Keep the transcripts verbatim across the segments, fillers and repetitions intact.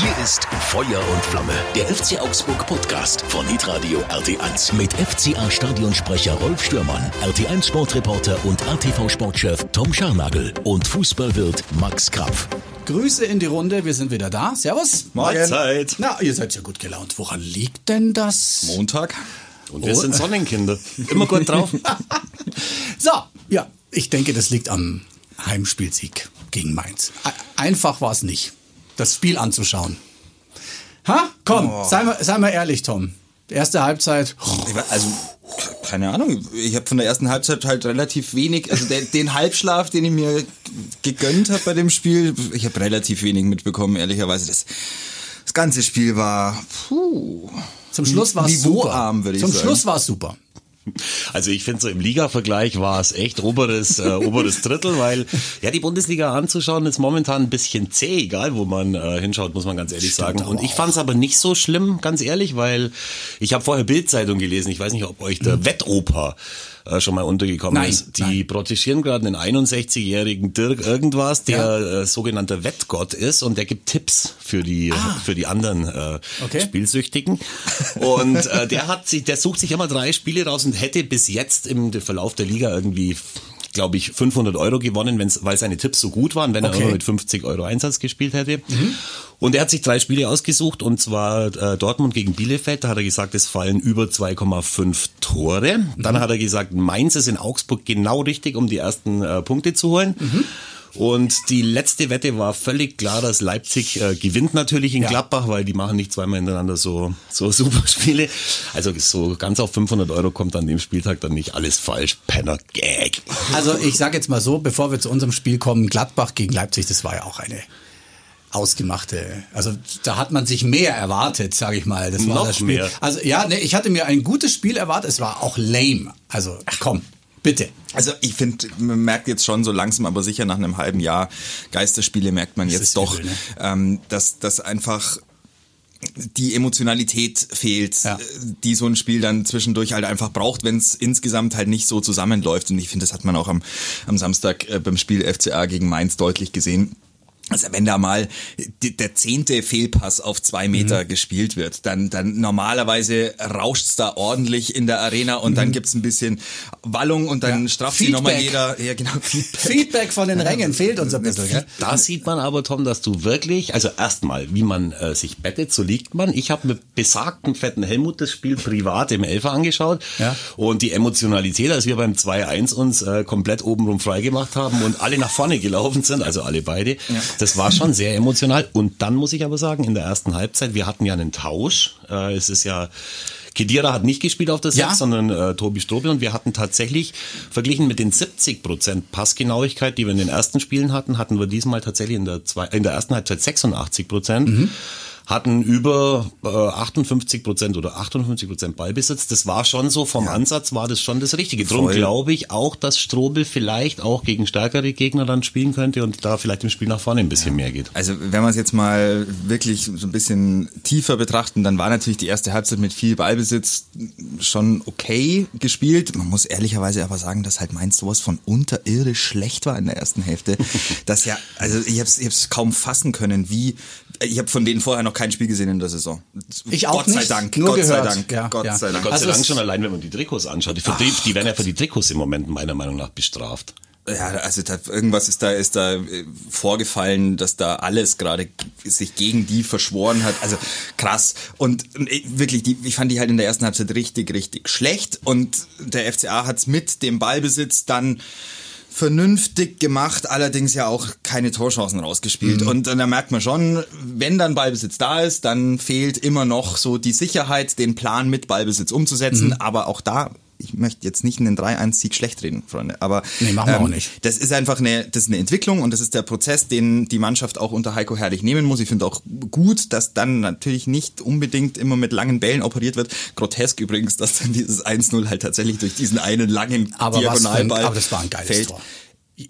Hier ist Feuer und Flamme, der F C Augsburg Podcast von Hitradio R T eins mit F C A Stadionsprecher Rolf Stürmann, R T eins Sportreporter und A T V Sportchef Tom Scharnagel und Fußballwirt Max Krapf. Grüße in die Runde, wir sind wieder da. Servus. Mahlzeit. Na, ihr seid ja gut gelaunt. Woran liegt denn das? Montag. Und wir oh. sind Sonnenkinder. Immer gut drauf. So, ja, ich denke, das liegt am Heimspielsieg gegen Mainz. Einfach war es nicht, das Spiel anzuschauen. Ha? Komm, oh. sei, mal, sei mal ehrlich, Tom. Erste Halbzeit. Also, keine Ahnung. Ich habe von der ersten Halbzeit halt relativ wenig, also den, den Halbschlaf, den ich mir gegönnt habe bei dem Spiel, ich habe relativ wenig mitbekommen, ehrlicherweise. Das, das ganze Spiel war puh. Zum Schluss war es super. Zum sagen. Schluss war es super. Also ich finde so im Liga-Vergleich war es echt oberes, äh, oberes Drittel, weil ja die Bundesliga anzuschauen ist momentan ein bisschen zäh, egal wo man äh, hinschaut, muss man ganz ehrlich Stimmt, sagen. Und ich fand es aber nicht so schlimm, ganz ehrlich, weil ich habe vorher Bild-Zeitung gelesen, ich weiß nicht, ob euch der mhm. Wettoper äh, schon mal untergekommen nein, ist. Die nein. protestieren gerade einen einundsechzigjährigen Dirk irgendwas, der ja. äh, sogenannter Wettgott ist und der gibt Tipps für die ah. für die anderen äh, okay. Spielsüchtigen. Und äh, der hat sich, der sucht sich immer drei Spiele raus und hätte bis jetzt im Verlauf der Liga irgendwie, glaube ich, fünfhundert Euro gewonnen, wenn's, weil seine Tipps so gut waren, wenn okay. er immer mit fünfzig Euro Einsatz gespielt hätte. Mhm. Und er hat sich drei Spiele ausgesucht, und zwar äh, Dortmund gegen Bielefeld. Da hat er gesagt, es fallen über zwei Komma fünf Tore. Mhm. Dann hat er gesagt, Mainz ist in Augsburg genau richtig, um die ersten äh, Punkte zu holen. Mhm. Und die letzte Wette war völlig klar, dass Leipzig äh, gewinnt natürlich in ja. Gladbach, weil die machen nicht zweimal hintereinander so so super Spiele. Also so ganz auf fünfhundert Euro kommt an dem Spieltag dann nicht. Alles falsch, Penner, Gag. Also ich sage jetzt mal so, bevor wir zu unserem Spiel kommen, Gladbach gegen Leipzig, das war ja auch eine ausgemachte, also da hat man sich mehr erwartet, sage ich mal. Das war Noch das Spiel. Mehr. Also ja, ne, ich hatte mir ein gutes Spiel erwartet, es war auch lame. Also komm. Bitte. Also ich finde, man merkt jetzt schon so langsam, aber sicher nach einem halben Jahr Geisterspiele merkt man jetzt doch, übel, ne? ähm, dass das einfach die Emotionalität fehlt, ja. die so ein Spiel dann zwischendurch halt einfach braucht, wenn es insgesamt halt nicht so zusammenläuft. Und ich finde, das hat man auch am, am Samstag beim Spiel F C A gegen Mainz deutlich gesehen. Also wenn da mal der zehnte Fehlpass auf zwei Meter mhm. gespielt wird, dann dann normalerweise rauscht's da ordentlich in der Arena und mhm. dann gibt's ein bisschen Wallung und dann ja. strafft sie nochmal jeder. Ja, genau, Feedback. Feedback von den Rängen fehlt uns ein bisschen. Ja. Da sieht man aber, Tom, dass du wirklich, also erstmal, wie man äh, sich bettet, so liegt man. Ich habe mit besagten fetten Helmut das Spiel privat im Elfer angeschaut ja. und die Emotionalität, als wir beim zwei eins uns äh, komplett obenrum freigemacht haben und alle nach vorne gelaufen sind, also alle beide. Ja. Das war schon sehr emotional. Und dann muss ich aber sagen, in der ersten Halbzeit, wir hatten ja einen Tausch. Es ist ja, Khedira hat nicht gespielt auf der sechs, ja. sondern äh, Tobi Strobl. Und wir hatten tatsächlich, verglichen mit den siebzig Prozent Passgenauigkeit, die wir in den ersten Spielen hatten, hatten wir diesmal tatsächlich in der, zwei, in der ersten Halbzeit sechsundachtzig Prozent. Mhm. Hatten über äh, achtundfünfzig Prozent oder achtundfünfzig Prozent Ballbesitz. Das war schon so, vom ja. Ansatz war das schon das Richtige. Drum glaube ich auch, dass Strobl vielleicht auch gegen stärkere Gegner dann spielen könnte und da vielleicht im Spiel nach vorne ein bisschen ja. mehr geht. Also wenn wir es jetzt mal wirklich so ein bisschen tiefer betrachten, dann war natürlich die erste Halbzeit mit viel Ballbesitz schon okay gespielt. Man muss ehrlicherweise aber sagen, dass halt Mainz sowas von unterirdisch schlecht war in der ersten Hälfte. Das ja, also ich habe es kaum fassen können, wie, ich habe von denen vorher noch kein Spiel gesehen in der Saison. Ich auch Gott sei nicht, Dank, nur Gott gehört. Sei Dank, ja, Gott ja. sei Dank. Gott sei Dank schon allein, wenn man die Trikots anschaut. Die, Ach, die, die werden ja für die Trikots im Moment meiner Meinung nach bestraft. Ja, also da, irgendwas ist da ist da äh, vorgefallen, dass da alles gerade g- sich gegen die verschworen hat. Also krass. Und äh, wirklich, die, ich fand die halt in der ersten Halbzeit richtig, richtig schlecht. Und der F C A hat's mit dem Ballbesitz dann vernünftig gemacht, allerdings ja auch keine Torchancen rausgespielt. Mhm. Und da merkt man schon, wenn dann Ballbesitz da ist, dann fehlt immer noch so die Sicherheit, den Plan mit Ballbesitz umzusetzen. Mhm. Aber auch da, ich möchte jetzt nicht einen drei eins Sieg schlecht reden, Freunde. Aber nee, machen wir ähm, auch nicht. Das ist einfach eine, das ist eine Entwicklung und das ist der Prozess, den die Mannschaft auch unter Heiko Herrlich nehmen muss. Ich finde auch gut, dass dann natürlich nicht unbedingt immer mit langen Bällen operiert wird. Grotesk übrigens, dass dann dieses eins null halt tatsächlich durch diesen einen langen aber Diagonalball fällt. Aber das war ein geiles fällt. Tor.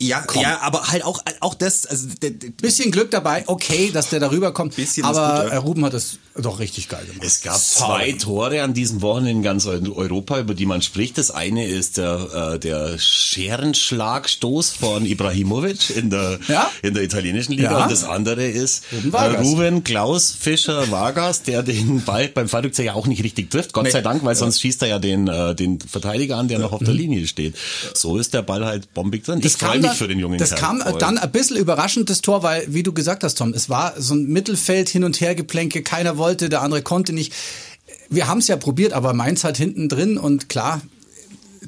Ja, komm. Ja, aber halt auch auch das, also d- d- bisschen Glück dabei, okay, dass der darüber kommt, bisschen aber gut, ja. Ruben hat das doch richtig geil gemacht. Es gab zwei Tore an diesem Wochenende in ganz Europa, über die man spricht. Das eine ist der äh, der Scherenschlagstoß von Ibrahimovic in der ja? in der italienischen Liga, ja. Und das andere ist Ruben, Ruben Klaus Fischer-Vargas, der den Ball beim Fallrückzieher auch nicht richtig trifft, Gott nee. sei Dank, weil sonst schießt er ja den äh, den Verteidiger an, der ja. noch auf der Linie steht. So ist der Ball halt bombig drin. Das kann Dann, für den jungen das Kerl. Kam dann ein bisschen überraschend, das Tor, weil, wie du gesagt hast, Tom, es war so ein Mittelfeld hin und her Geplänke, keiner wollte, der andere konnte nicht. Wir haben es ja probiert, aber Mainz hat hinten drin und klar,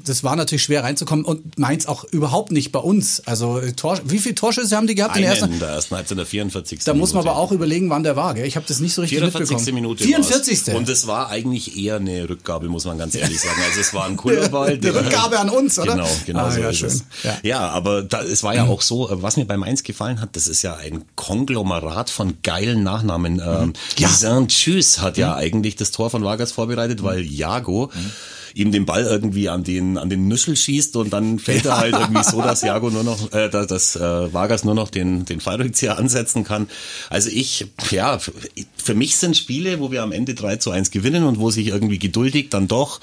das war natürlich schwer reinzukommen und Mainz auch überhaupt nicht bei uns. Also Tor, wie viele Torschüsse haben die gehabt? Einen, in der ersten, der ersten Halbzeit, in der vierundvierzigsten Da Minute. Muss man aber auch überlegen, wann der war. Gell? Ich habe das nicht so richtig vierundvierzigste mitbekommen. Minute vierundvierzigste War's. Und es war eigentlich eher eine Rückgabe, muss man ganz ehrlich sagen. Also es war ein cooler Ball. Eine Rückgabe an uns, oder? Genau, genau ah, so ja, ist schön. Es. Ja. ja, aber da, es war ja auch so, was mir bei Mainz gefallen hat, das ist ja ein Konglomerat von geilen Nachnamen. Ähm, ja. Lisan Tschüss hat ja mhm. eigentlich das Tor von Vargas vorbereitet, weil Jago mhm. ihm den Ball irgendwie an den an den Nüschel schießt und dann fällt ja. er halt irgendwie so, dass Jago nur noch, äh, dass äh, Vargas nur noch den den Fallrückzieher ansetzen kann. Also ich, ja, für mich sind Spiele, wo wir am Ende drei zu eins gewinnen und wo sich irgendwie geduldig dann doch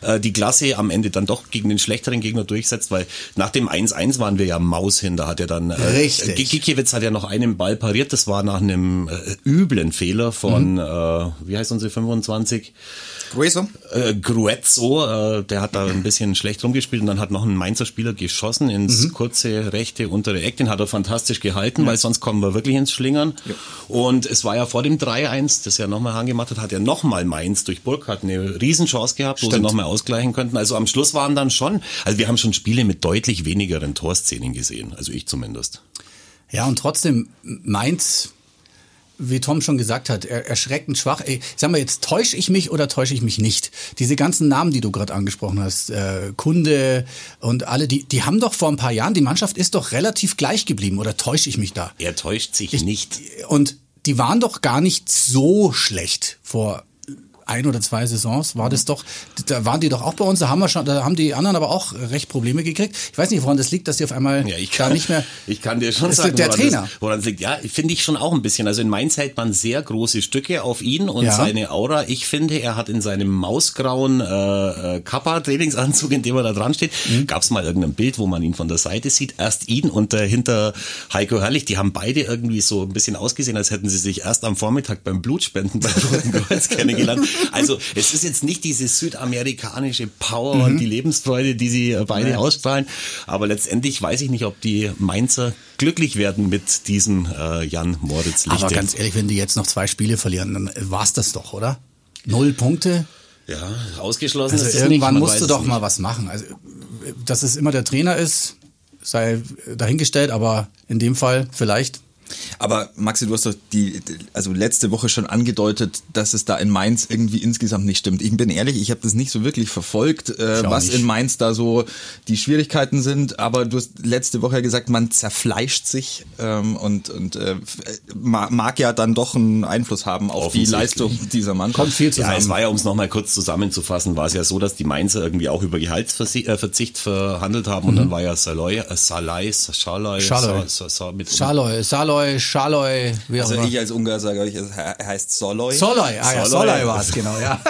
äh, die Klasse am Ende dann doch gegen den schlechteren Gegner durchsetzt, weil nach dem eins eins waren wir ja maushinter, hat er dann äh, Richtig. Gikiewicz hat ja noch einen Ball pariert, das war nach einem äh, üblen Fehler von, mhm. äh, wie heißt unsere fünfundzwanzig? Grueso. Äh, Grueso, äh, der hat da ein bisschen schlecht rumgespielt und dann hat noch ein Mainzer Spieler geschossen ins mhm. kurze, rechte, untere Eck. Den hat er fantastisch gehalten, mhm. weil sonst kommen wir wirklich ins Schlingern. Ja. Und es war ja vor dem drei eins, das ja nochmal Hahn gemacht hat, hat er ja nochmal Mainz durch Burg, hat eine Riesenchance gehabt, Stimmt. wo sie nochmal ausgleichen könnten. Also am Schluss waren dann schon, also wir haben schon Spiele mit deutlich wenigeren Torszenen gesehen, also ich zumindest. Ja, und trotzdem Mainz, wie Tom schon gesagt hat, erschreckend schwach. Ey, sag mal, jetzt täusche ich mich oder täusche ich mich nicht? Diese ganzen Namen, die du gerade angesprochen hast, äh, Kunde und alle, die die haben doch vor ein paar Jahren, die Mannschaft ist doch relativ gleich geblieben. Oder täusche ich mich da? Er täuscht sich ich, nicht. Und die waren doch gar nicht so schlecht vor ein oder zwei Saisons. War das doch, da waren die doch auch bei uns, da haben wir schon, da haben die anderen aber auch recht Probleme gekriegt. Ich weiß nicht, woran das liegt, dass die auf einmal ja, ich kann, da nicht mehr. Ich kann dir schon sagen, der woran, Trainer. Das, woran das liegt. Ja, finde ich schon auch ein bisschen. Also in Mainz hält man sehr große Stücke auf ihn und ja. seine Aura. Ich finde, er hat in seinem mausgrauen äh, Kappa-Trainingsanzug, in dem er da dran steht, mhm. gab es mal irgendein Bild, wo man ihn von der Seite sieht. Erst ihn und dahinter Heiko Herrlich. Die haben beide irgendwie so ein bisschen ausgesehen, als hätten sie sich erst am Vormittag beim Blutspenden bei Roten Kreuz kennengelernt. Also es ist jetzt nicht diese südamerikanische Power mhm. und die Lebensfreude, die sie beide ja. ausstrahlen, aber letztendlich weiß ich nicht, ob die Mainzer glücklich werden mit diesem äh, Jan Moritz Lichte. Aber ganz ehrlich, wenn die jetzt noch zwei Spiele verlieren, dann war's das doch, oder? Null Punkte? Ja, ausgeschlossen also ist es nicht. Irgendwann musst du doch nicht. mal was machen. Also, dass es immer der Trainer ist, sei dahingestellt, aber in dem Fall vielleicht. Aber Maxi, du hast doch die, also letzte Woche schon angedeutet, dass es da in Mainz irgendwie insgesamt nicht stimmt. Ich bin ehrlich, ich habe das nicht so wirklich verfolgt, äh, was nicht. in Mainz da so die Schwierigkeiten sind. Aber du hast letzte Woche gesagt, man zerfleischt sich ähm, und, und äh, mag ja dann doch einen Einfluss haben auf die Leistung dieser Mannschaft. Kommt viel zusammen. Ja, es war ja, um es nochmal kurz zusammenzufassen, war es ja so, dass die Mainzer irgendwie auch über Gehaltsverzicht verhandelt haben. Mhm. Und dann war ja Szalai, äh, Szalai, Szalai, Szalai, Szalai, Szalai. Schaloi, wie auch also immer. Ich als Ungar sage euch, es heißt Soloi. Soloi, ah ja, Soloi war es, genau, ja.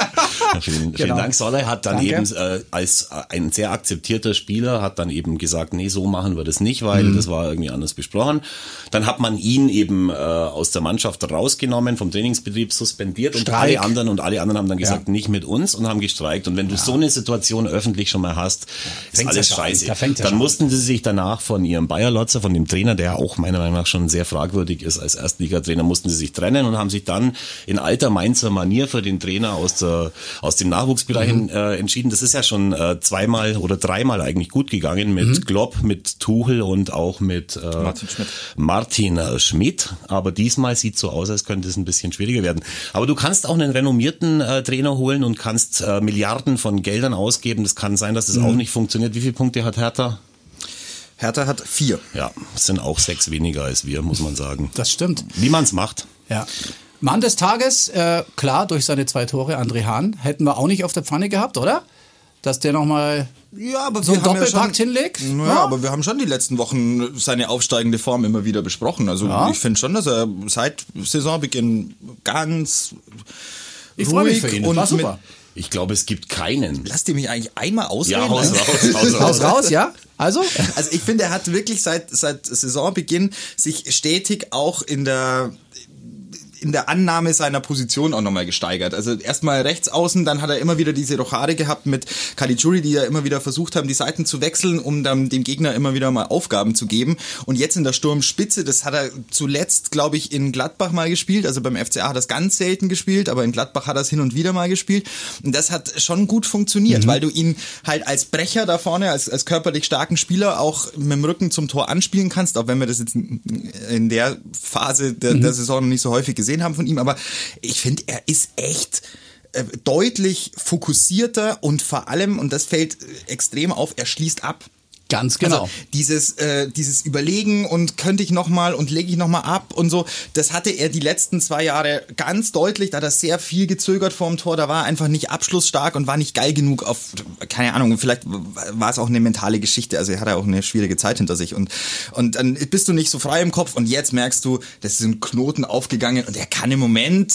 Vielen, vielen genau. Dank. Soloi hat dann Danke. eben äh, als ein sehr akzeptierter Spieler hat dann eben gesagt, nee, so machen wir das nicht, weil mhm. das war irgendwie anders besprochen. Dann hat man ihn eben äh, aus der Mannschaft rausgenommen, vom Trainingsbetrieb suspendiert und Streik. alle anderen und alle anderen haben dann gesagt, ja. nicht mit uns und haben gestreikt. Und wenn du ja. so eine Situation öffentlich schon mal hast, ja, ist alles scheiße. Da dann schon. mussten sie sich danach von ihrem Bayer-Lotzer, von dem Trainer, der auch meiner Meinung nach schon sehr fragwürdig ist als Erstligatrainer, mussten sie sich trennen und haben sich dann in alter Mainzer Manier für den Trainer aus der aus dem Nachwuchsbereich mhm. äh, entschieden. Das ist ja schon äh, zweimal oder dreimal eigentlich gut gegangen mit mhm. Klopp, mit Tuchel und auch mit äh, Martin Schmidt. Martin äh, Schmidt. Aber diesmal sieht es so aus, als könnte es ein bisschen schwieriger werden. Aber du kannst auch einen renommierten äh, Trainer holen und kannst äh, Milliarden von Geldern ausgeben. Das kann sein, dass das mhm. auch nicht funktioniert. Wie viele Punkte hat Hertha? Hertha hat vier. Ja, es sind auch sechs weniger als wir, muss man sagen. Das stimmt. Wie man es macht. Ja. Mann des Tages, äh, klar, durch seine zwei Tore, André Hahn, hätten wir auch nicht auf der Pfanne gehabt, oder? dass der nochmal ja, so einen Doppelpakt ja hinlegt. Ja, ja, aber wir haben schon die letzten Wochen seine aufsteigende Form immer wieder besprochen. Also ja. ich finde schon, dass er seit Saisonbeginn ganz ich ruhig mich für ihn. Und war super. Ich glaube, es gibt keinen. Lasst ihr mich eigentlich einmal ausreden? Ja, haus raus, haus raus. Haus raus, ja. Also? Also ich finde, er hat wirklich seit, seit Saisonbeginn sich stetig auch in der... in der Annahme seiner Position auch nochmal gesteigert. Also erstmal rechts außen, dann hat er immer wieder diese Rochade gehabt mit Caligiuri, die ja immer wieder versucht haben, die Seiten zu wechseln, um dann dem Gegner immer wieder mal Aufgaben zu geben. Und jetzt in der Sturmspitze, das hat er zuletzt, glaube ich, in Gladbach mal gespielt. Also beim F C A hat er es ganz selten gespielt, aber in Gladbach hat er es hin und wieder mal gespielt. Und das hat schon gut funktioniert, mhm. weil du ihn halt als Brecher da vorne, als, als körperlich starken Spieler auch mit dem Rücken zum Tor anspielen kannst, auch wenn wir das jetzt in der Phase der, mhm. der Saison noch nicht so häufig gesehen haben von ihm, aber ich finde, er ist echt äh, deutlich fokussierter und vor allem, und das fällt extrem auf, er schließt ab. Ganz genau. Also dieses, äh, dieses Überlegen und könnte ich nochmal und lege ich nochmal ab und so, das hatte er die letzten zwei Jahre ganz deutlich, da hat er sehr viel gezögert vorm Tor, da war er einfach nicht abschlussstark und war nicht geil genug auf, keine Ahnung, vielleicht war es auch eine mentale Geschichte, also er hat ja auch eine schwierige Zeit hinter sich und, und dann bist du nicht so frei im Kopf und jetzt merkst du, das ist ein Knoten aufgegangen und er kann im Moment,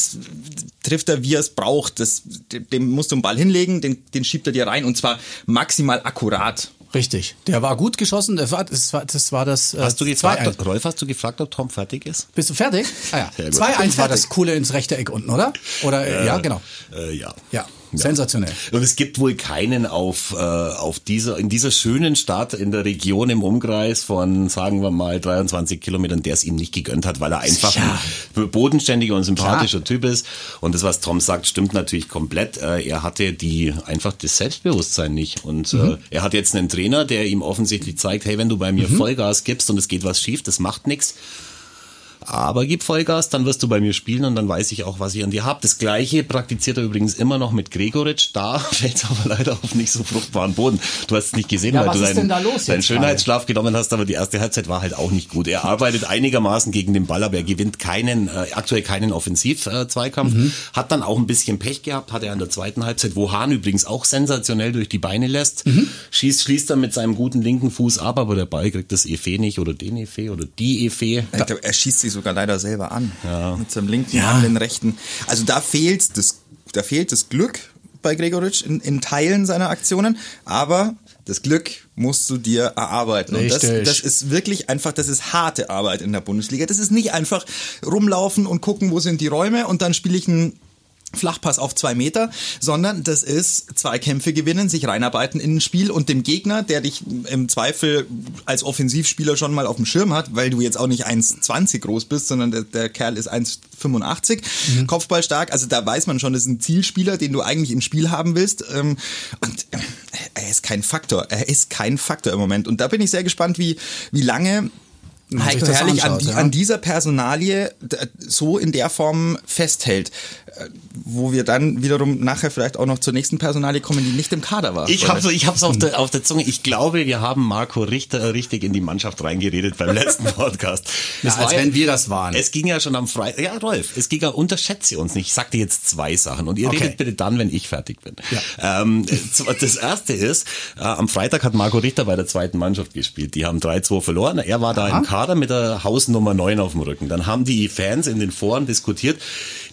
trifft er, wie er es braucht, das, dem musst du einen Ball hinlegen, den, den schiebt er dir rein und zwar maximal akkurat. Richtig, der war gut geschossen, das war das, war, das, war das äh, hast du gefragt, ob, Rolf, hast du gefragt, ob Tom fertig ist? Bist du fertig? Ah ja, zwei eins war das Coole ins rechte Eck unten, oder? Oder äh, ja, genau. Äh, ja. Ja. Ja. Sensationell. Und es gibt wohl keinen auf, äh, auf dieser, in dieser schönen Stadt in der Region im Umkreis von, sagen wir mal, dreiundzwanzig Kilometern, der es ihm nicht gegönnt hat, weil er einfach ja. ein bodenständiger und sympathischer ja. Typ ist. Und das, was Tom sagt, stimmt natürlich komplett. Äh, er hatte die, einfach das Selbstbewusstsein nicht. Und mhm. äh, er hat jetzt einen Trainer, der ihm offensichtlich zeigt, hey, wenn du bei mir mhm. Vollgas gibst und es geht was schief, das macht nichts. Aber gib Vollgas, dann wirst du bei mir spielen und dann weiß ich auch, was ich an dir habe. Das Gleiche praktiziert er übrigens immer noch mit Gregoritsch. Da fällt es aber leider auf nicht so fruchtbaren Boden. Du hast es nicht gesehen, ja, weil du deinen, deinen Schönheitsschlaf genommen hast, aber die erste Halbzeit war halt auch nicht gut. Er arbeitet einigermaßen gegen den Ball, aber er gewinnt keinen, äh, aktuell keinen Offensiv-Zweikampf. Mhm. Hat dann auch ein bisschen Pech gehabt, hat er in der zweiten Halbzeit, wo Hahn übrigens auch sensationell durch die Beine lässt. Mhm. Schießt, schließt dann mit seinem guten linken Fuß ab, aber der Ball kriegt das Efe nicht oder den Efe oder die Efe. Ich glaub, er schießt sich sogar leider selber an. Ja. Mit seinem linken Arm, ja. den rechten. Also da fehlt das, da fehlt das Glück bei Gregoritsch in, in Teilen seiner Aktionen, aber das Glück musst du dir erarbeiten. Richtig. Und das, das ist wirklich einfach, das ist harte Arbeit in der Bundesliga. Das ist nicht einfach rumlaufen und gucken, wo sind die Räume und dann spiele ich einen Flachpass auf zwei Meter, sondern das ist Zweikämpfe gewinnen, sich reinarbeiten in ein Spiel und dem Gegner, der dich im Zweifel als Offensivspieler schon mal auf dem Schirm hat, weil du jetzt auch nicht eins Komma zwanzig groß bist, sondern der, der Kerl ist eins Komma fünfundachtzig, mhm. Kopfball stark, also da weiß man schon, das ist ein Zielspieler, den du eigentlich im Spiel haben willst und er ist kein Faktor, er ist kein Faktor im Moment und da bin ich sehr gespannt, wie, wie lange Heiko Herrlich anschaut, an, die, ja. an dieser Personalie so in der Form festhält, wo wir dann wiederum nachher vielleicht auch noch zur nächsten Personalie kommen, die nicht im Kader war. Ich habe ich hab's auf der, auf der Zunge. Ich glaube, wir haben Marco Richter richtig in die Mannschaft reingeredet beim letzten Podcast. Das ja, war als ja, wenn wir das waren. Es ging ja schon am Freitag. Ja, Rolf, es ging ja, unterschätze uns nicht. Ich sag dir jetzt zwei Sachen und ihr okay. redet bitte dann, wenn ich fertig bin. Ja. Ähm, das erste ist, äh, am Freitag hat Marco Richter bei der zweiten Mannschaft gespielt. Die haben drei zwei verloren. Er war da Aha. im Kader. Mit der Hausnummer neun auf dem Rücken. Dann haben die Fans in den Foren diskutiert,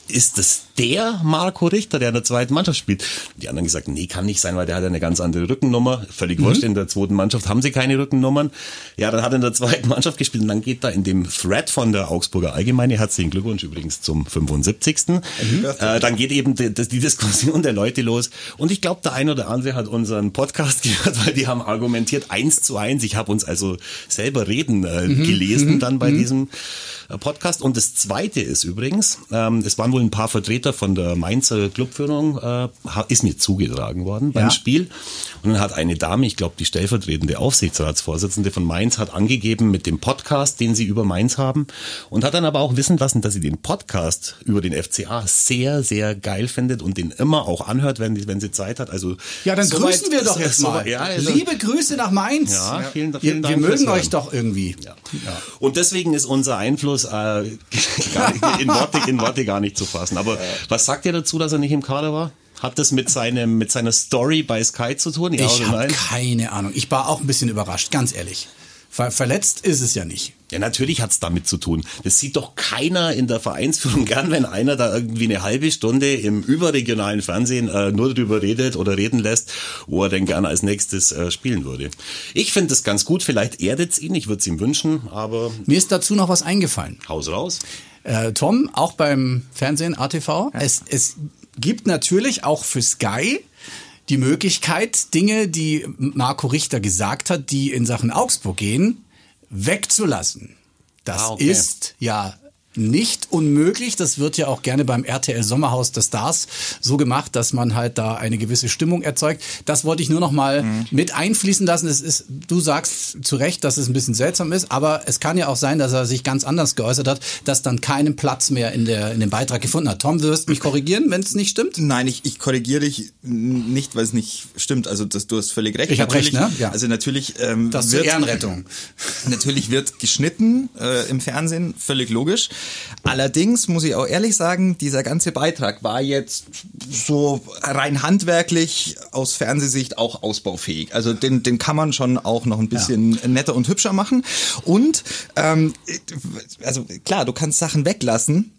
ist das der Marco Richter, der in der zweiten Mannschaft spielt? Die anderen gesagt, nee, kann nicht sein, weil der hat eine ganz andere Rückennummer. Völlig mhm. wurscht, in der zweiten Mannschaft haben sie keine Rückennummern. Ja, dann hat er in der zweiten Mannschaft gespielt und dann geht da in dem Thread von der Augsburger Allgemeine, herzlichen Glückwunsch übrigens zum fünfundsiebzigsten Mhm. Äh, dann geht eben die, die Diskussion der Leute los und ich glaube, der ein oder andere hat unseren Podcast gehört, weil die haben argumentiert, eins zu eins. Ich habe uns also selber reden äh, mhm. gelesen mhm. dann bei mhm. diesem Podcast. Und das Zweite ist übrigens, ähm, es waren wohl ein paar Vertreter von der Mainzer Clubführung, äh, ist mir zugetragen worden beim ja. Spiel. Und dann hat eine Dame, ich glaube die stellvertretende Aufsichtsratsvorsitzende von Mainz, hat angegeben mit dem Podcast, den sie über Mainz haben und hat dann aber auch wissen lassen, dass sie den Podcast über den F C A sehr, sehr geil findet und den immer auch anhört, wenn, wenn sie Zeit hat. Also ja, dann so grüßen weit, wir doch jetzt so mal. Ja, also, liebe Grüße nach Mainz. Ja, vielen, vielen, vielen Dank. Wir mögen euch doch irgendwie. Ja. Ja. Und deswegen ist unser Einfluss äh, in Worte, in Worte gar nicht zu fassen. Aber was sagt ihr dazu, dass er nicht im Kader war? Hat das mit seinem, mit seiner Story bei Sky zu tun? Ja, ich habe keine Ahnung. Ich war auch ein bisschen überrascht, ganz ehrlich. Ver- verletzt ist es ja nicht. Ja, natürlich hat's damit zu tun. Das sieht doch keiner in der Vereinsführung gern, wenn einer da irgendwie eine halbe Stunde im überregionalen Fernsehen äh, nur drüber redet oder reden lässt, wo er denn gerne als nächstes äh, spielen würde. Ich finde das ganz gut. Vielleicht erdet's ihn. Ich würde es ihm wünschen, aber... Mir ist dazu noch was eingefallen. Haus raus. Äh, Tom, auch beim Fernsehen, A T V. Ja. Es, es gibt natürlich auch für Sky die Möglichkeit, Dinge, die Marco Richter gesagt hat, die in Sachen Augsburg gehen, wegzulassen. Das ah, okay. ist ja nicht unmöglich. Das wird ja auch gerne beim R T L Sommerhaus der Stars so gemacht, dass man halt da eine gewisse Stimmung erzeugt. Das wollte ich nur noch mal mhm. mit einfließen lassen. Es ist, du sagst zu Recht, dass es ein bisschen seltsam ist, aber es kann ja auch sein, dass er sich ganz anders geäußert hat, dass dann keinen Platz mehr in der in dem Beitrag gefunden hat. Tom, du wirst mich korrigieren, wenn es nicht stimmt? Nein, ich, ich korrigiere dich nicht, weil es nicht stimmt. Also das, du hast völlig recht. Ich habe recht, ne? Ja. Also natürlich ähm, das zur Ehrenrettung. Natürlich wird geschnitten äh, im Fernsehen, völlig logisch. Allerdings muss ich auch ehrlich sagen, dieser ganze Beitrag war jetzt so rein handwerklich aus Fernsehsicht auch ausbaufähig. Also den, den kann man schon auch noch ein bisschen ja. netter und hübscher machen. Und ähm, also klar, du kannst Sachen weglassen.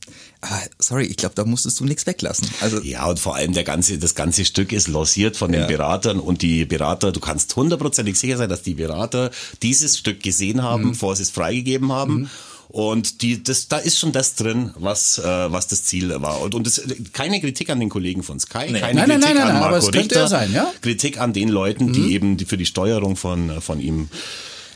Sorry, ich glaube, da musstest du nichts weglassen. Also ja, und vor allem der ganze, das ganze Stück ist lossiert von den ja. Beratern und die Berater, du kannst hundertprozentig sicher sein, dass die Berater dieses Stück gesehen haben, mhm. bevor sie es freigegeben haben. Mhm. Und die, das, da ist schon das drin, was, äh, was das Ziel war. Und, und das, keine Kritik an den Kollegen von Sky, nee. keine nein, Kritik nein, nein, nein, an Marco Richter, sein, ja? Kritik an den Leuten, mhm. die eben die für die Steuerung von, von ihm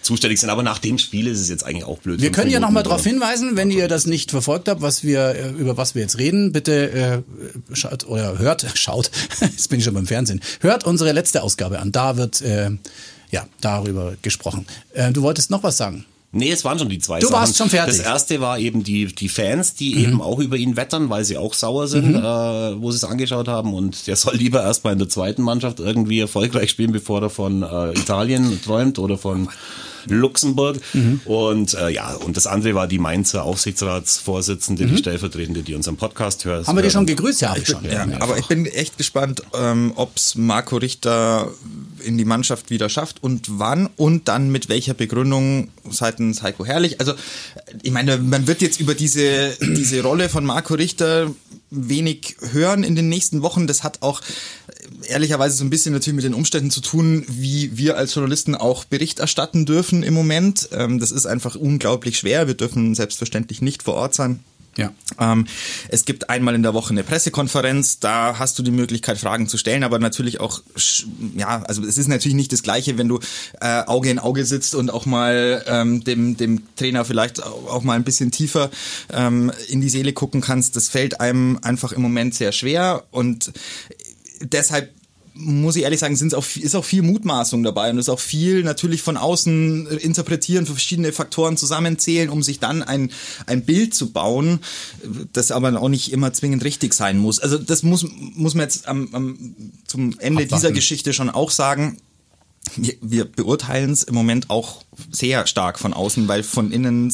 zuständig sind. Aber nach dem Spiel ist es jetzt eigentlich auch blöd. Wir können Minuten ja nochmal darauf hinweisen, wenn ihr das nicht verfolgt habt, was wir, über was wir jetzt reden, bitte äh, schaut oder hört, schaut, jetzt bin ich schon beim Fernsehen, hört unsere letzte Ausgabe an. Da wird äh, ja darüber gesprochen. Äh, du wolltest noch was sagen? Nee, es waren schon die zwei. Du warst Sachen. schon fertig. Das erste war eben die die Fans, die mhm. eben auch über ihn wettern, weil sie auch sauer sind, mhm. äh, wo sie es angeschaut haben. Und der soll lieber erstmal in der zweiten Mannschaft irgendwie erfolgreich spielen, bevor er von äh, Italien träumt oder von Luxemburg. Mhm. Und äh, ja, und das andere war die Mainzer Aufsichtsratsvorsitzende, mhm. die Stellvertretende, die unseren Podcast hört. Haben wir die schon gegrüßt? Ja, ich schon. Ja, ja, aber ich bin echt gespannt, ähm, ob es Marco Richter in die Mannschaft wieder schafft und wann und dann mit welcher Begründung seitens Heiko Herrlich. Also ich meine, man wird jetzt über diese, diese Rolle von Marco Richter wenig hören in den nächsten Wochen. Das hat auch ehrlicherweise so ein bisschen natürlich mit den Umständen zu tun, wie wir als Journalisten auch Bericht erstatten dürfen im Moment. Das ist einfach unglaublich schwer. Wir dürfen selbstverständlich nicht vor Ort sein. Ja. Ähm, es gibt einmal in der Woche eine Pressekonferenz, da hast du die Möglichkeit, Fragen zu stellen, aber natürlich auch, ja, also es ist natürlich nicht das Gleiche, wenn du äh, Auge in Auge sitzt und auch mal ähm, dem, dem Trainer vielleicht auch mal ein bisschen tiefer ähm, in die Seele gucken kannst. Das fällt einem einfach im Moment sehr schwer und deshalb muss ich ehrlich sagen, sind's auch, ist auch viel Mutmaßung dabei und ist auch viel natürlich von außen interpretieren, verschiedene Faktoren zusammenzählen, um sich dann ein, ein Bild zu bauen, das aber auch nicht immer zwingend richtig sein muss. Also das muss, muss man jetzt am, am, zum Ende Abwarten. dieser Geschichte schon auch sagen. Wir, wir beurteilen es im Moment auch sehr stark von außen, weil von innen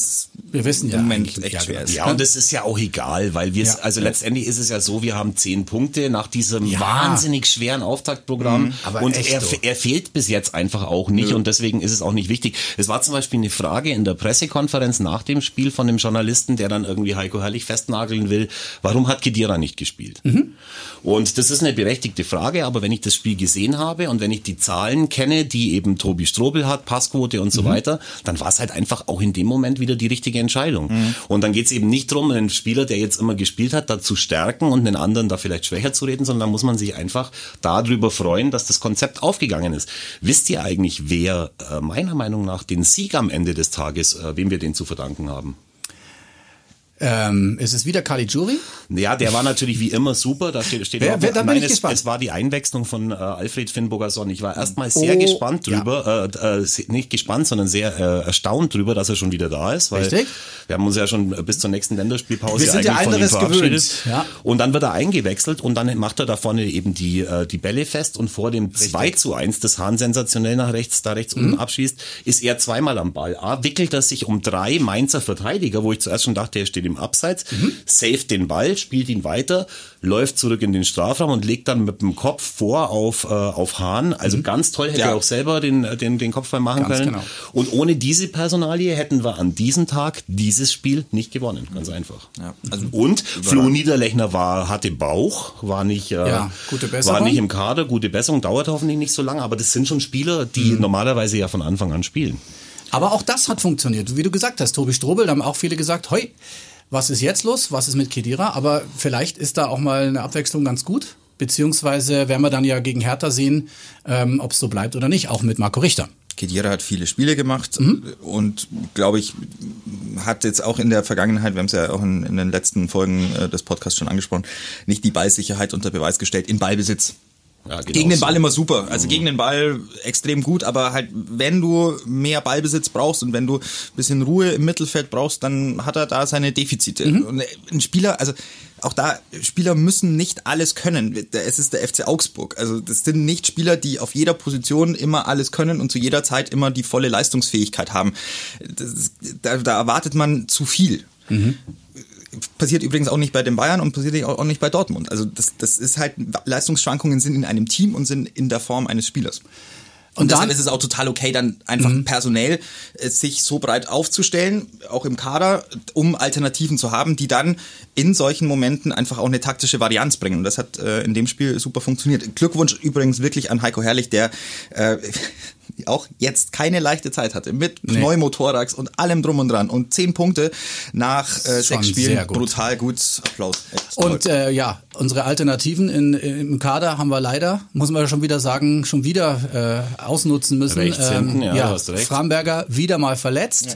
wir wissen ja im Moment echt ja, schwer ist. Ja, und das ist ja auch egal, weil wir ja. also letztendlich ist es ja so, wir haben zehn Punkte nach diesem ja. wahnsinnig schweren Auftaktprogramm mhm, aber und echt, er, er fehlt bis jetzt einfach auch nicht ja. und deswegen ist es auch nicht wichtig. Es war zum Beispiel eine Frage in der Pressekonferenz nach dem Spiel von dem Journalisten, der dann irgendwie Heiko Herrlich festnageln will, warum hat Khedira nicht gespielt? Mhm. Und das ist eine berechtigte Frage, aber wenn ich das Spiel gesehen habe und wenn ich die Zahlen kenne, die eben Tobi Strobl hat, Passquote und so mhm. weiter, dann war es halt einfach auch in dem Moment wieder die richtige Entscheidung. Mhm. Und dann geht es eben nicht darum, einen Spieler, der jetzt immer gespielt hat, da zu stärken und einen anderen da vielleicht schwächer zu reden, sondern da muss man sich einfach darüber freuen, dass das Konzept aufgegangen ist. Wisst ihr eigentlich, wer äh, meiner Meinung nach den Sieg am Ende des Tages, äh, wem wir den zu verdanken haben? Ähm, ist es wieder Caligiuri? Ja, der war natürlich wie immer super. Da steht, steht wer, wer, da nein, bin ich es, gespannt. Es war die Einwechslung von äh, Alfred Finnbogason. Ich war erstmal sehr oh, gespannt drüber, ja. äh, äh, nicht gespannt, sondern sehr äh, erstaunt drüber, dass er schon wieder da ist. Weil Richtig. Wir haben uns ja schon bis zur nächsten Länderspielpause eigentlich ja von ihm verabschiedet. Ja. Und dann wird er eingewechselt und dann macht er da vorne eben die, äh, die Bälle fest und vor dem Richtig. zwei zu eins, das Hahn sensationell nach rechts, da rechts mhm. unten abschießt, ist er zweimal am Ball. A, wickelt er sich um drei Mainzer Verteidiger, wo ich zuerst schon dachte, er steht steht im Abseits, mhm. saved den Ball, spielt ihn weiter, läuft zurück in den Strafraum und legt dann mit dem Kopf vor auf, äh, auf Hahn. Also mhm. ganz toll, hätte ja. er auch selber den, den, den Kopfball machen ganz können. Genau. Und ohne diese Personalie hätten wir an diesem Tag dieses Spiel nicht gewonnen. Ganz einfach. Ja. Also und Flo Niederlechner war, hatte Bauch, war nicht, äh, ja, gute Besserung. War nicht im Kader, gute Besserung, dauert hoffentlich nicht so lange, aber das sind schon Spieler, die mhm. normalerweise ja von Anfang an spielen. Aber auch das hat funktioniert. Wie du gesagt hast, Tobi Strobl, da haben auch viele gesagt, hoi, was ist jetzt los? Was ist mit Khedira? Aber vielleicht ist da auch mal eine Abwechslung ganz gut. Beziehungsweise werden wir dann ja gegen Hertha sehen, ähm, ob es so bleibt oder nicht, auch mit Marco Richter. Khedira hat viele Spiele gemacht mhm. und, glaube ich, hat jetzt auch in der Vergangenheit, wir haben es ja auch in, in den letzten Folgen äh, des Podcasts schon angesprochen, nicht die Ballsicherheit unter Beweis gestellt in Ballbesitz. Ja, gegen den Ball so. Immer super, also mhm. gegen den Ball extrem gut, aber halt, wenn du mehr Ballbesitz brauchst und wenn du ein bisschen Ruhe im Mittelfeld brauchst, dann hat er da seine Defizite. Mhm. Und ein Spieler, also auch da, Spieler müssen nicht alles können, es ist der F C Augsburg, also das sind nicht Spieler, die auf jeder Position immer alles können und zu jeder Zeit immer die volle Leistungsfähigkeit haben, das, da, da erwartet man zu viel. Mhm. Passiert übrigens auch nicht bei den Bayern und passiert auch nicht bei Dortmund. Also das, das ist halt, Leistungsschwankungen sind in einem Team und sind in der Form eines Spielers. Und, und deshalb ist es auch total okay, dann einfach mhm. personell sich so breit aufzustellen, auch im Kader, um Alternativen zu haben, die dann in solchen Momenten einfach auch eine taktische Varianz bringen. Und das hat äh, in dem Spiel super funktioniert. Glückwunsch übrigens wirklich an Heiko Herrlich, der äh, auch jetzt keine leichte Zeit hatte, mit nee. Pneumothorax und allem drum und dran. Und zehn Punkte nach äh, sechs Spielen, gut. brutal gut. Applaus. Echt und äh, ja, unsere Alternativen in, im Kader haben wir leider, muss man schon wieder sagen, schon wieder äh, ausnutzen müssen. Rechts hinten, ähm, ja, ja, hast recht. Framberger wieder mal verletzt. Ja.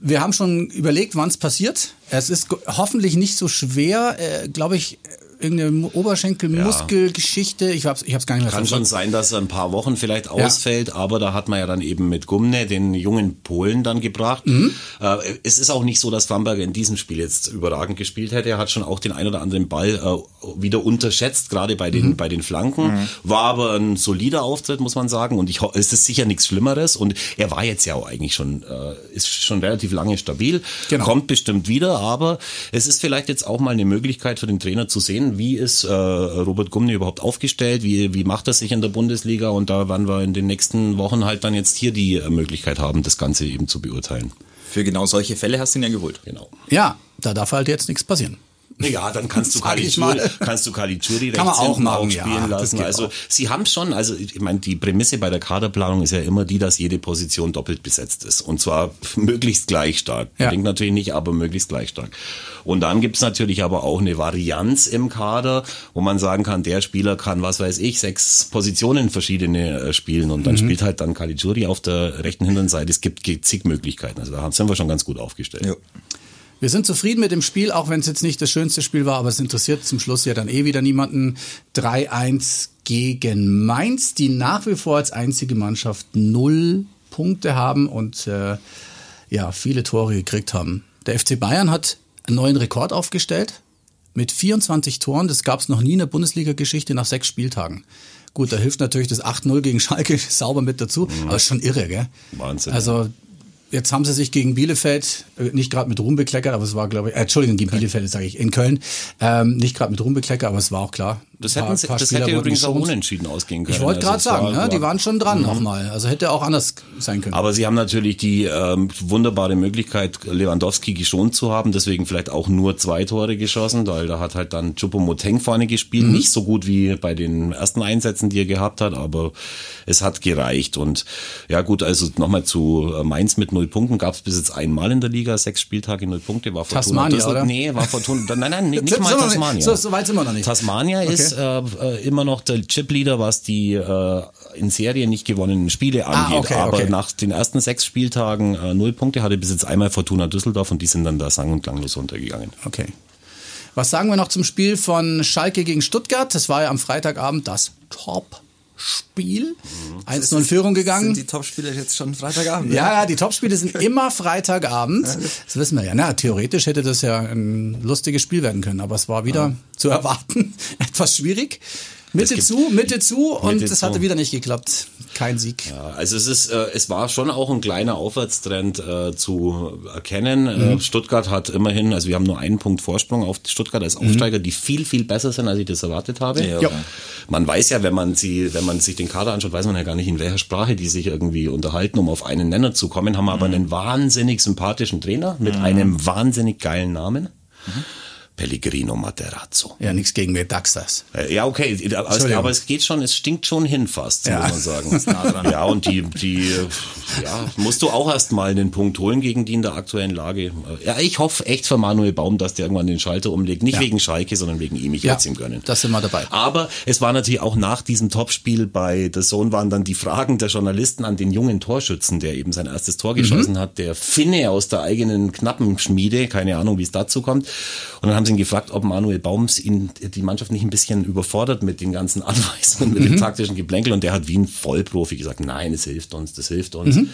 Wir haben schon überlegt, wann es passiert. Es ist go- hoffentlich nicht so schwer, äh, glaube ich, irgendeine Oberschenkelmuskelgeschichte. Ja. Ich hab's, ich hab's gar nicht mehr. Kann schon sein, dass er ein paar Wochen vielleicht ausfällt, ja. aber da hat man ja dann eben mit Gumny den jungen Polen dann gebracht. Mhm. Äh, es ist auch nicht so, dass Framberger in diesem Spiel jetzt überragend gespielt hätte. Er hat schon auch den ein oder anderen Ball äh, wieder unterschätzt, gerade bei den mhm. bei den Flanken. Mhm. War aber ein solider Auftritt, muss man sagen. Und ich, es ist sicher nichts Schlimmeres. Und er war jetzt ja auch eigentlich schon äh, ist schon relativ lange stabil. Genau. Kommt bestimmt wieder, aber es ist vielleicht jetzt auch mal eine Möglichkeit für den Trainer zu sehen, wie ist äh, Robert Gumny überhaupt aufgestellt, wie, wie macht er sich in der Bundesliga, und da werden wir in den nächsten Wochen halt dann jetzt hier die äh, Möglichkeit haben, das Ganze eben zu beurteilen. Für genau solche Fälle hast du ihn ja geholt. Genau. Ja, da darf halt jetzt nichts passieren. Ja, dann kannst du Caligiuri kannst du Caligiuri rechts auch hinten machen, auch spielen ja, lassen. Also auch. Sie haben schon, also ich meine, die Prämisse bei der Kaderplanung ist ja immer die, dass jede Position doppelt besetzt ist, und zwar möglichst gleich stark. Ja. Klingt natürlich nicht, aber möglichst gleich stark. Und dann gibt's natürlich aber auch eine Varianz im Kader, wo man sagen kann, der Spieler kann, was weiß ich, sechs Positionen verschiedene spielen, und dann mhm. spielt halt dann Caligiuri auf der rechten hinteren Seite. Es gibt zig Möglichkeiten. Also da sind wir schon ganz gut aufgestellt. Ja. Wir sind zufrieden mit dem Spiel, auch wenn es jetzt nicht das schönste Spiel war, aber es interessiert zum Schluss ja dann eh wieder niemanden. drei eins gegen Mainz, die nach wie vor als einzige Mannschaft null Punkte haben und äh, ja, viele Tore gekriegt haben. Der F C Bayern hat einen neuen Rekord aufgestellt mit vierundzwanzig Toren. Das gab es noch nie in der Bundesliga-Geschichte nach sechs Spieltagen. Gut, da hilft natürlich das acht null gegen Schalke sauber mit dazu, mhm. aber ist schon irre, gell? Wahnsinn. Also jetzt haben sie sich gegen Bielefeld, nicht gerade mit Ruhm bekleckert, aber es war, glaube ich, äh, Entschuldigung, gegen Bielefeld, sage ich, in Köln, ähm, nicht gerade mit Ruhm bekleckert, aber es war auch klar. Das hätten sie, das hätte übrigens auch unentschieden ausgehen können. Ich wollte gerade also sagen, war, ne, die waren schon dran mhm. nochmal, also hätte auch anders sein können. Aber sie haben natürlich die ähm, wunderbare Möglichkeit, Lewandowski geschont zu haben, deswegen vielleicht auch nur zwei Tore geschossen, weil da hat halt dann Choupo-Moting vorne gespielt, mhm. nicht so gut wie bei den ersten Einsätzen, die er gehabt hat, aber es hat gereicht. Und ja gut, also nochmal zu Mainz mit null Punkten, gab es bis jetzt einmal in der Liga, sechs Spieltage, null Punkte, war Fortuna. Tasmania, das, oder? Nee, war Fortuna, nein, nein, nicht mal Tasmania. So, so weit sind wir noch nicht. Tasmania okay. ist äh, immer noch der Chipleader, was die äh, in Serie nicht gewonnenen Spiele angeht, ah, okay, aber okay. nach den ersten sechs Spieltagen äh, null Punkte hatte bis jetzt einmal Fortuna Düsseldorf, und die sind dann da sang- und klanglos runtergegangen. Okay. Was sagen wir noch zum Spiel von Schalke gegen Stuttgart? Das war ja am Freitagabend das Top Spiel. eins null in Führung gegangen. Sind die Topspiele jetzt schon Freitagabend? Ja, ja, die Topspiele sind immer Freitagabend. Das wissen wir ja. Na, theoretisch hätte das ja ein lustiges Spiel werden können, aber es war wieder ja. zu erwarten etwas schwierig. Mitte zu, Mitte zu und Mitte das hatte zu. Wieder nicht geklappt. Kein Sieg. Ja, also es ist, äh, es war schon auch ein kleiner Aufwärtstrend äh, zu erkennen. Mhm. Stuttgart hat immerhin, also wir haben nur einen Punkt Vorsprung auf Stuttgart als Aufsteiger, mhm. die viel, viel besser sind, als ich das erwartet habe. Ja, ja. Man weiß ja, wenn man sie, wenn man sich den Kader anschaut, weiß man ja gar nicht, in welcher Sprache die sich irgendwie unterhalten, um auf einen Nenner zu kommen. Haben wir mhm. aber einen wahnsinnig sympathischen Trainer mit mhm. einem wahnsinnig geilen Namen. Mhm. Pellegrino Materazzo. Ja, nichts gegen mir, Daxters. Ja, okay, aber, aber es geht schon, es stinkt schon hin fast, ja. muss man sagen. Ja, und die, die ja, musst du auch erstmal einen Punkt holen gegen die in der aktuellen Lage. Ja, ich hoffe echt für Manuel Baum, dass der irgendwann den Schalter umlegt. Nicht ja. wegen Schalke, sondern wegen ihm. Ich ja, würde ihm gönnen. Das sind wir dabei. Aber es war natürlich auch nach diesem Topspiel bei The Zone waren dann die Fragen der Journalisten an den jungen Torschützen, der eben sein erstes Tor geschossen mhm. hat. Der Finne aus der eigenen Knappenschmiede. Keine Ahnung, wie es dazu kommt. Und dann haben sie ihn gefragt, ob Manuel Baums ihn, die Mannschaft nicht ein bisschen überfordert mit den ganzen Anweisungen, mit mhm. dem taktischen Geplänkel. Und der hat wie ein Vollprofi gesagt, nein, es hilft uns, das hilft uns. Mhm.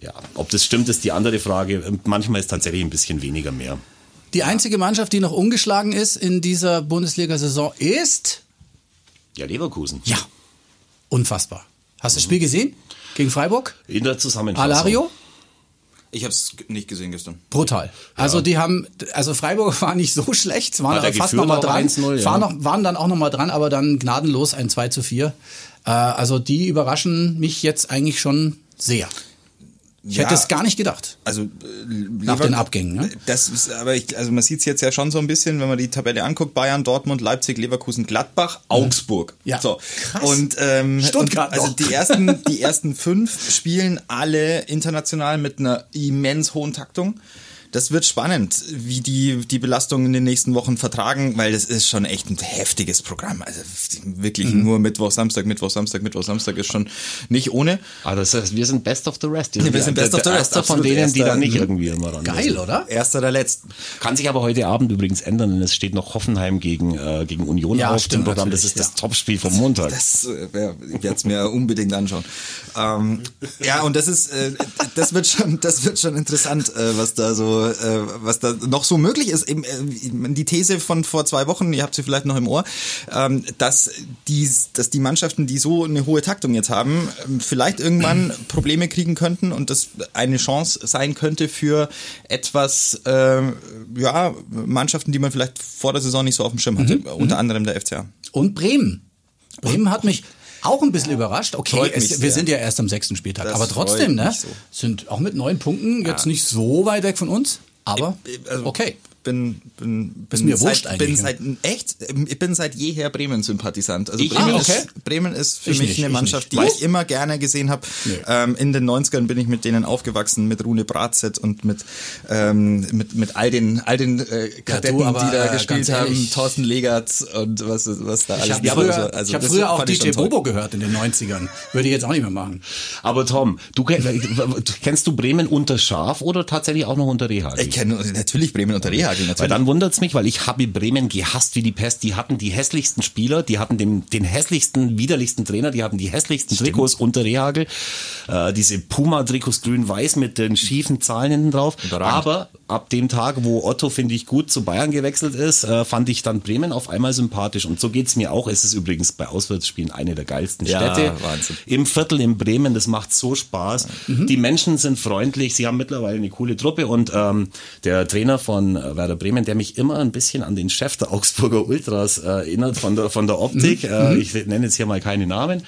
Ja, ob das stimmt, ist die andere Frage. Manchmal ist tatsächlich ein bisschen weniger mehr. Die einzige Mannschaft, die noch ungeschlagen ist in dieser Bundesliga-Saison ist? Ja, Leverkusen. Ja, unfassbar. Hast mhm. du das Spiel gesehen? Gegen Freiburg? In der Zusammenfassung. Alario? Ich habe es nicht gesehen gestern. Brutal. Also ja. die haben, also Freiburg war nicht so schlecht, waren aber fast nochmal dran, eins null, ja. waren, noch, waren dann auch nochmal dran, aber dann gnadenlos ein zwei zu vier. Äh, also die überraschen mich jetzt eigentlich schon sehr. Ich ja, hätte es gar nicht gedacht. Also Lever- nach den Abgängen. Ne? Das ist, aber ich, also man sieht es jetzt ja schon so ein bisschen, wenn man die Tabelle anguckt: Bayern, Dortmund, Leipzig, Leverkusen, Gladbach, Augsburg. Ja. So. Krass. Und ähm, Stuttgart. Und, also die ersten, die ersten fünf spielen alle international mit einer immens hohen Taktung. Das wird spannend, wie die die Belastung in den nächsten Wochen vertragen, weil das ist schon echt ein heftiges Programm. Also wirklich mhm. nur Mittwoch, Samstag, Mittwoch, Samstag, Mittwoch, Samstag ist schon nicht ohne. Aber das heißt, wir sind best of the rest. Wir sind, wir sind best der, of the rest. Erster von denen, erster, die da nicht irgendwie immer ran geil, sind. Oder? Erster der Letzten. Kann sich aber heute Abend übrigens ändern, denn es steht noch Hoffenheim gegen, äh, gegen Union ja, auf stimmt, dem Programm. Das ist ja. das Topspiel vom Montag. Das äh, ich werde es mir unbedingt anschauen. Ähm, ja, und das ist, äh, das wird schon, das wird schon interessant, äh, was da so was da noch so möglich ist. Die These von vor zwei Wochen, ihr habt sie vielleicht noch im Ohr, dass die, dass die Mannschaften, die so eine hohe Taktung jetzt haben, vielleicht irgendwann Probleme kriegen könnten und das eine Chance sein könnte für etwas ja, Mannschaften, die man vielleicht vor der Saison nicht so auf dem Schirm hatte. Mhm. Unter anderem der F C A. Und Bremen. Bremen hat mich auch ein bisschen ja. überrascht. Okay, es, wir sind ja erst am sechsten Spieltag. Das aber trotzdem, ne, so. Sind auch mit neun Punkten jetzt ja. nicht so weit weg von uns. Aber also, okay. Bin, bin, bin ist mir seit, wurscht eigentlich. Bin seit, echt, ich bin seit jeher Bremen-Sympathisant. Also Bremen, ah, okay. ist, Bremen ist für ich mich nicht, eine Mannschaft, die ich immer gerne gesehen habe. Nee. Ähm, in den neunzigern bin ich mit denen aufgewachsen, mit Rune Bratzett und mit, ähm, mit, mit all den, all den äh, Kadetten, ja, du, die da äh, gespielt haben. Thorsten Legert und was, was da alles. Ich habe früher, also, hab früher auch D J Bobo gehört in den neunzigern. Würde ich jetzt auch nicht mehr machen. Aber Tom, du kennst du Bremen unter Schaf oder tatsächlich auch noch unter Rehagel? Ich kenne natürlich Bremen unter Rehagel. Natürlich. Weil dann wundert's mich, weil ich habe Bremen gehasst wie die Pest. Die hatten die hässlichsten Spieler, die hatten den, den hässlichsten, widerlichsten Trainer, die hatten die hässlichsten Stimmt. Trikots unter Rehagel. Äh, diese Puma-Trikots grün-weiß mit den schiefen Zahlen hinten drauf. Aber ab dem Tag, wo Otto, finde ich, gut zu Bayern gewechselt ist, äh, fand ich dann Bremen auf einmal sympathisch. Und so geht's mir auch. Es ist übrigens bei Auswärtsspielen eine der geilsten ja, Städte. Wahnsinn. Im Viertel in Bremen, das macht so Spaß. Mhm. Die Menschen sind freundlich, sie haben mittlerweile eine coole Truppe und ähm, der Trainer von Werder Bremen, der mich immer ein bisschen an den Chef der Augsburger Ultras äh, erinnert von der, von der Optik. Mhm. Äh, ich nenne jetzt hier mal keine Namen.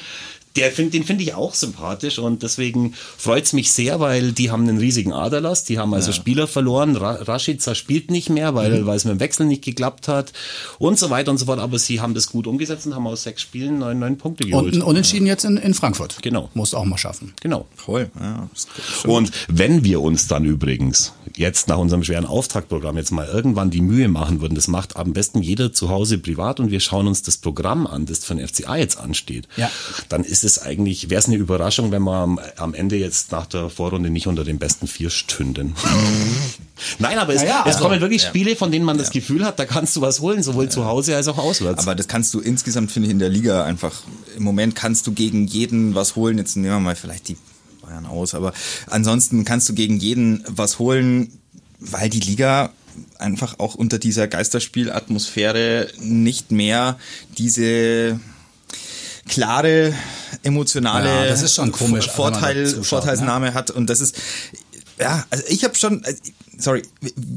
Der find, den finde ich auch sympathisch und deswegen freut es mich sehr, weil die haben einen riesigen Aderlass, die haben also ja. Spieler verloren, Ra- Rashica spielt nicht mehr, weil mhm. es mit dem Wechsel nicht geklappt hat und so weiter und so fort, aber sie haben das gut umgesetzt und haben aus sechs Spielen neun, neun Punkte geholt. Und unentschieden ja. jetzt in, in Frankfurt. Genau. Musst auch mal schaffen. Genau. Voll. Ja, und wenn wir uns dann übrigens jetzt nach unserem schweren Auftaktprogramm jetzt mal irgendwann die Mühe machen würden, das macht am besten jeder zu Hause privat und wir schauen uns das Programm an, das für den F C A jetzt ansteht, ja. dann ist es eigentlich, wäre es eine Überraschung, wenn wir am, am Ende jetzt nach der Vorrunde nicht unter den besten vier stünden. Nein, aber es, ja, es also, kommen wirklich ja. Spiele, von denen man ja. das Gefühl hat, da kannst du was holen, sowohl ja. zu Hause als auch auswärts. Aber das kannst du insgesamt, finde ich, in der Liga einfach, im Moment kannst du gegen jeden was holen, jetzt nehmen wir mal vielleicht die Bayern aus, aber ansonsten kannst du gegen jeden was holen, weil die Liga einfach auch unter dieser Geisterspielatmosphäre nicht mehr diese klare, emotionale ja, das ist schon komisch, Vorteil, Vorteilsnahme ne? hat. Und das ist, ja, also ich habe schon... Sorry,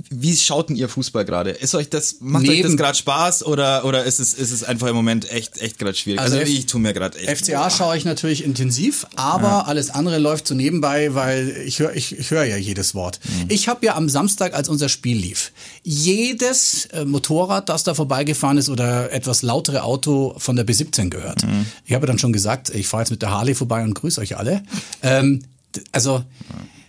wie schaut denn ihr Fußball gerade? Ist euch das, macht Neben. euch das gerade Spaß oder, oder ist es, ist es einfach im Moment echt, echt gerade schwierig? Also, also ich tue mir gerade echt. F C A schaue ich natürlich intensiv, aber ja. alles andere läuft so nebenbei, weil ich höre, ich, ich höre ja jedes Wort. Mhm. Ich habe ja am Samstag, als unser Spiel lief, jedes äh, Motorrad, das da vorbeigefahren ist oder etwas lautere Auto von der B siebzehn gehört. Mhm. Ich habe dann schon gesagt, ich fahre jetzt mit der Harley vorbei und grüße euch alle. Ähm, also, ja.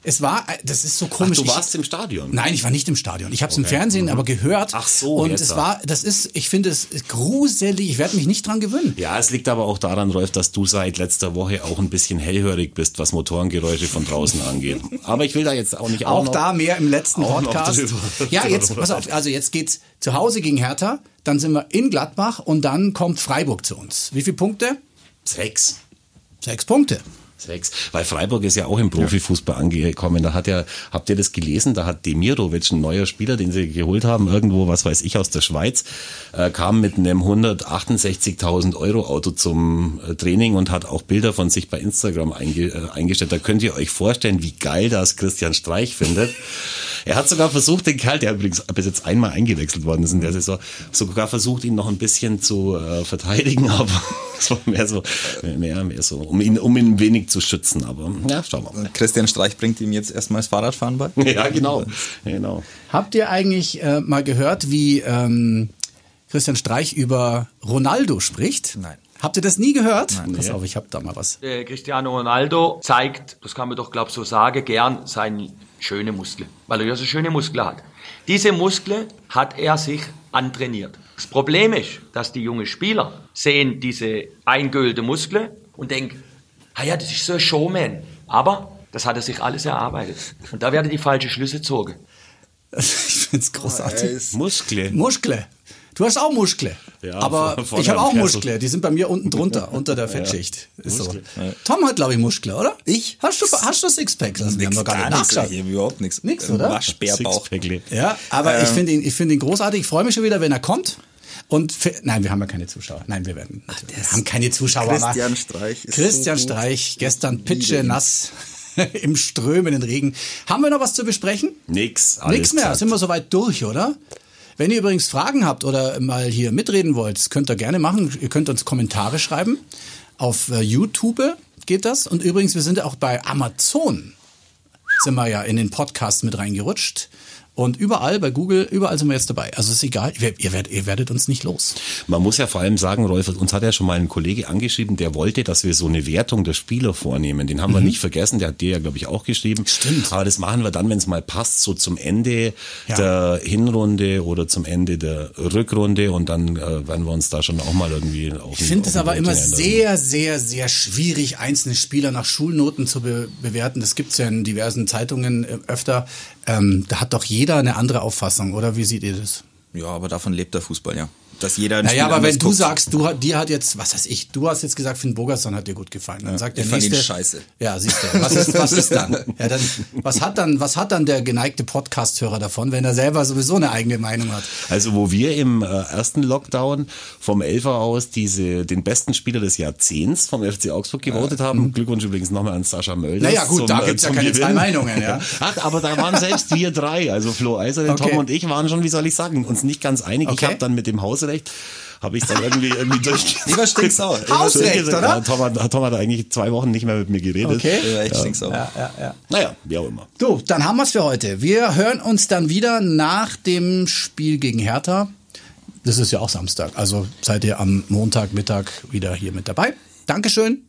Es war, das ist so komisch. Ach, du warst ich, im Stadion? Nein, ich war nicht im Stadion. Ich habe es okay. im Fernsehen mhm. aber gehört. Ach so. Und es war, das ist, ich finde es gruselig. Ich werde mich nicht dran gewöhnen. Ja, es liegt aber auch daran, Rolf, dass du seit letzter Woche auch ein bisschen hellhörig bist, was Motorengeräusche von draußen angeht. Aber ich will da jetzt auch nicht auch, auch noch, da mehr im letzten Podcast. Ja, jetzt, pass auf. Also jetzt geht's zu Hause gegen Hertha. Dann sind wir in Gladbach und dann kommt Freiburg zu uns. Wie viele Punkte? Sechs. Sechs Punkte. Sechs. Weil Freiburg ist ja auch im Profifußball angekommen. Da hat ja, habt ihr das gelesen? Da hat Demirovic, ein neuer Spieler, den sie geholt haben, irgendwo, was weiß ich, aus der Schweiz, äh, kam mit einem hundertachtundsechzigtausend Euro Auto zum äh, Training und hat auch Bilder von sich bei Instagram einge, äh, eingestellt. Da könnt ihr euch vorstellen, wie geil das Christian Streich findet. Er hat sogar versucht, den Kerl, der übrigens bis jetzt einmal eingewechselt worden ist in der Saison, sogar versucht, ihn noch ein bisschen zu äh, verteidigen, aber es war mehr so, mehr, mehr so, um ihn, um ihn wenig zu schützen, aber ja, schauen wir mal. Christian Streich bringt ihm jetzt erstmal das Fahrradfahren bei. Ja, genau. genau. Habt ihr eigentlich äh, mal gehört, wie ähm, Christian Streich über Ronaldo spricht? Nein. Habt ihr das nie gehört? Nein, pass nee. auf, ich hab da mal was. Äh, Cristiano Ronaldo zeigt, das kann man doch glaube ich so sagen, gern seine schöne Muskeln, weil er ja so schöne Muskeln hat. Diese Muskeln hat er sich antrainiert. Das Problem ist, dass die jungen Spieler sehen diese eingeölte Muskeln und denken, ah ja, das ist so ein Showman. Aber das hat er sich alles erarbeitet. Und da werden die falschen Schlüsse gezogen. Ich find's großartig. Muskle. Muskle. Du hast auch Muskle. Ja, aber ich habe auch Muskle. Die sind bei mir unten drunter, unter der Fettschicht. Ja, ist so. Tom hat, glaube ich, Muskle, oder? Ich? Hast du, hast du Sixpacks? Also, wir haben noch gar, gar nicht nachgeschaut. Ich habe überhaupt nichts. Nix, oder? Waschbärbauch. Ja, aber ähm. ich finde ihn, ich find ihn großartig. Ich freue mich schon wieder, wenn er kommt. Und für, nein, wir haben ja keine Zuschauer. Nein, wir werden. Ach, wir haben keine Zuschauer. Christian Streich ist Christian so Streich, gestern Pitsche nass im strömenden Regen. Haben wir noch was zu besprechen? Nix. Alles Nix mehr. Zeit. Sind wir soweit durch, oder? Wenn ihr übrigens Fragen habt oder mal hier mitreden wollt, könnt ihr gerne machen. Ihr könnt uns Kommentare schreiben. Auf YouTube geht das. Und übrigens, wir sind auch bei Amazon. Sind wir ja in den Podcast mit reingerutscht. Und überall, bei Google, überall sind wir jetzt dabei. Also ist egal, ihr werdet, ihr werdet uns nicht los. Man muss ja vor allem sagen, Rolf, uns hat ja schon mal ein Kollege angeschrieben, der wollte, dass wir so eine Wertung der Spieler vornehmen. Den haben mhm. wir nicht vergessen, der hat dir ja, glaube ich, auch geschrieben. Stimmt. Aber das machen wir dann, wenn es mal passt, so zum Ende ja. der Hinrunde oder zum Ende der Rückrunde. Und dann äh, werden wir uns da schon auch mal irgendwie... Auf ich finde es aber immer sehr, sehr, sehr schwierig, einzelne Spieler nach Schulnoten zu be- bewerten. Das gibt es ja in diversen Zeitungen öfter. Ähm, da hat doch jeder... Jeder eine andere Auffassung, oder wie seht ihr das? Ja, aber davon lebt der Fußball, ja. Dass jeder naja, aber wenn du guckt. sagst, du die hat jetzt, was weiß ich, du hast jetzt gesagt, Finn Bogason hat dir gut gefallen. Dann ja, sagt der nächste, fand ihn scheiße. Ja, siehst du. Was ist, was ist dann? Ja, dann was, hat dann, was hat dann der geneigte Podcast-Hörer davon, wenn er selber sowieso eine eigene Meinung hat? Also wo wir im äh, ersten Lockdown vom Elfer aus diese, den besten Spieler des Jahrzehnts vom F C Augsburg gewotet äh, haben. Glückwunsch übrigens nochmal an Sascha Mölders. Naja gut, zum, da gibt es ja keine Gewinn. Zwei Meinungen. Ja. Ach, aber da waren selbst wir drei, also Flo Eiser, okay. Tom und ich waren schon, wie soll ich sagen, uns nicht ganz einig. Okay. Ich habe dann mit dem Hausrecht habe ich dann irgendwie, irgendwie durch... Lieber stinksauer. Hausrecht, oder? Ja, Tom, hat, Tom hat eigentlich zwei Wochen nicht mehr mit mir geredet. Okay. Ja, echt stinksauer. Ja, ja, ja. Naja, wie auch immer. So, dann haben wir es für heute. Wir hören uns dann wieder nach dem Spiel gegen Hertha. Das ist ja auch Samstag. Also seid ihr am Montagmittag wieder hier mit dabei. Dankeschön.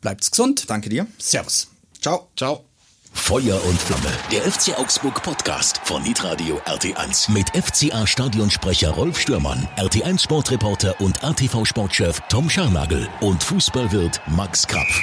Bleibt's gesund. Danke dir. Servus. Ciao. Ciao. Feuer und Flamme, der F C Augsburg Podcast von Hitradio R T eins mit F C A Stadionsprecher Rolf Stürmann, R T eins Sportreporter und A T V Sportchef Tom Scharnagel und Fußballwirt Max Krapf.